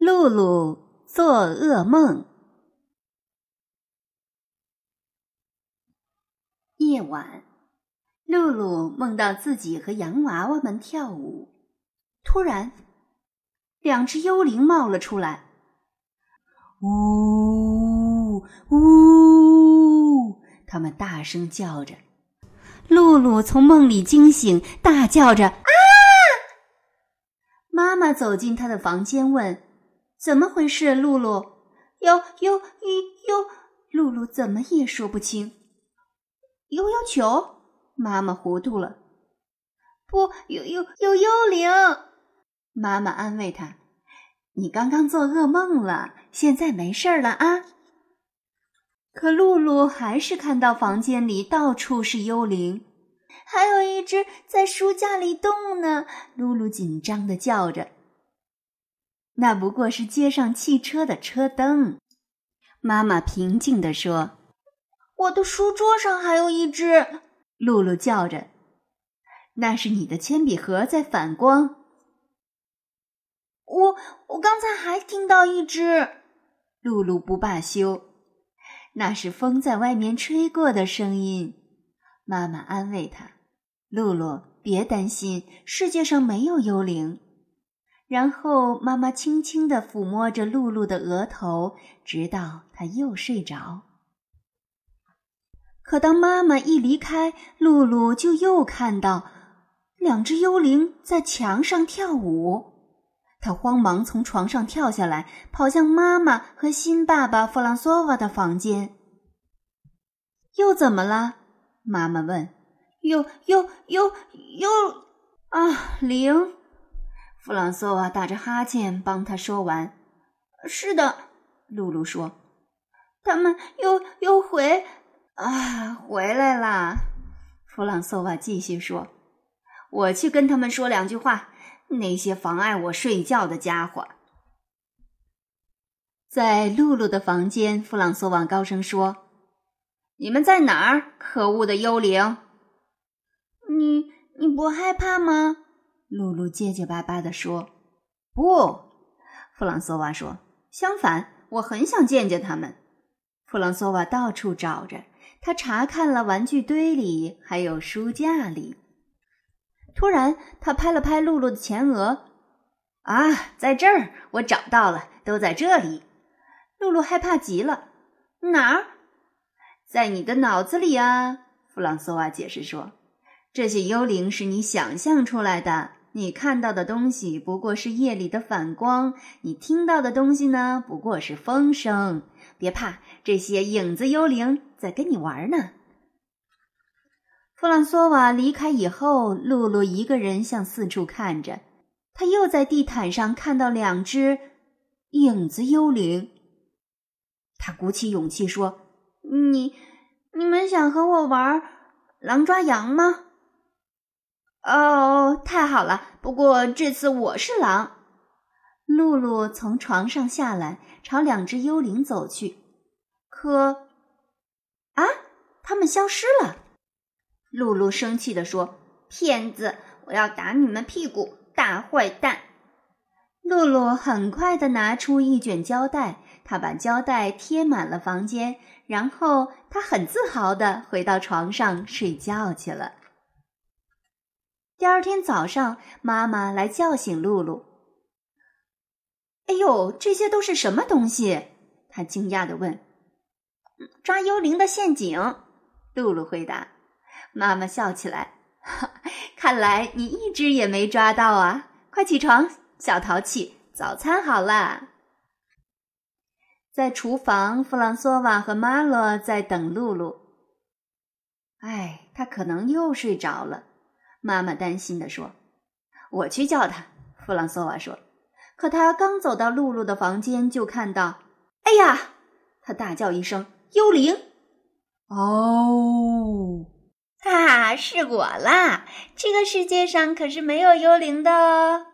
露露做噩梦。夜晚，露露梦到自己和洋娃娃们跳舞，突然，两只幽灵冒了出来，呜呜，他们大声叫着。露露从梦里惊醒，大叫着啊！妈妈走进她的房间问：怎么回事，露露？露露怎么也说不清。悠悠球？妈妈糊涂了。不，有幽灵。妈妈安慰她：你刚刚做噩梦了，现在没事了啊。可露露还是看到房间里到处是幽灵，还有一只在书架里动呢，露露紧张地叫着。那不过是街上汽车的车灯，妈妈平静地说。我的书桌上还有一只，露露叫着。那是你的铅笔盒在反光。我刚才还听到一只，露露不罢休。那是风在外面吹过的声音。妈妈安慰她：露露，别担心，世界上没有幽灵。然后妈妈轻轻地抚摸着露露的额头，直到她又睡着。可当妈妈一离开，露露就又看到两只幽灵在墙上跳舞。她慌忙从床上跳下来，跑向妈妈和新爸爸弗朗索瓦的房间。又怎么了？妈妈问。灵。弗朗索瓦打着哈欠帮他说完。是的，露露说。他们又回来啦。弗朗索瓦继续说。我去跟他们说两句话，那些妨碍我睡觉的家伙。在露露的房间，弗朗索瓦高声说：你们在哪儿，可恶的幽灵？你不害怕吗？露露结结巴巴地说。不，弗朗索瓦说，相反，我很想见见他们。弗朗索瓦到处找着，他查看了玩具堆里，还有书架里。突然，他拍了拍露露的前额。啊，在这儿，我找到了，都在这里。露露害怕极了。哪儿？在你的脑子里啊，弗朗索瓦解释说。这些幽灵是你想象出来的，你看到的东西不过是夜里的反光，你听到的东西呢，不过是风声。别怕，这些影子幽灵在跟你玩呢。弗朗索瓦离开以后，露露一个人向四处看着，她又在地毯上看到两只影子幽灵。她鼓起勇气说：你们想和我玩狼抓羊吗？哦，太好了，不过这次我是狼。露露从床上下来，朝两只幽灵走去。可啊，他们消失了。露露生气地说：骗子，我要打你们屁股，大坏蛋。露露很快地拿出一卷胶带，她把胶带贴满了房间，然后她很自豪地回到床上睡觉去了。第二天早上，妈妈来叫醒露露。哎呦，这些都是什么东西？她惊讶地问。抓幽灵的陷阱，露露回答。妈妈笑起来，看来你一只也没抓到啊，快起床，小淘气，早餐好啦。在厨房，弗朗索瓦和马勒在等露露。哎，他可能又睡着了，妈妈担心地说。我去叫他，弗朗索瓦说。可他刚走到露露的房间，就看到，哎呀，他大叫一声，幽灵！哦，哈哈，是我啦！这个世界上可是没有幽灵的哦。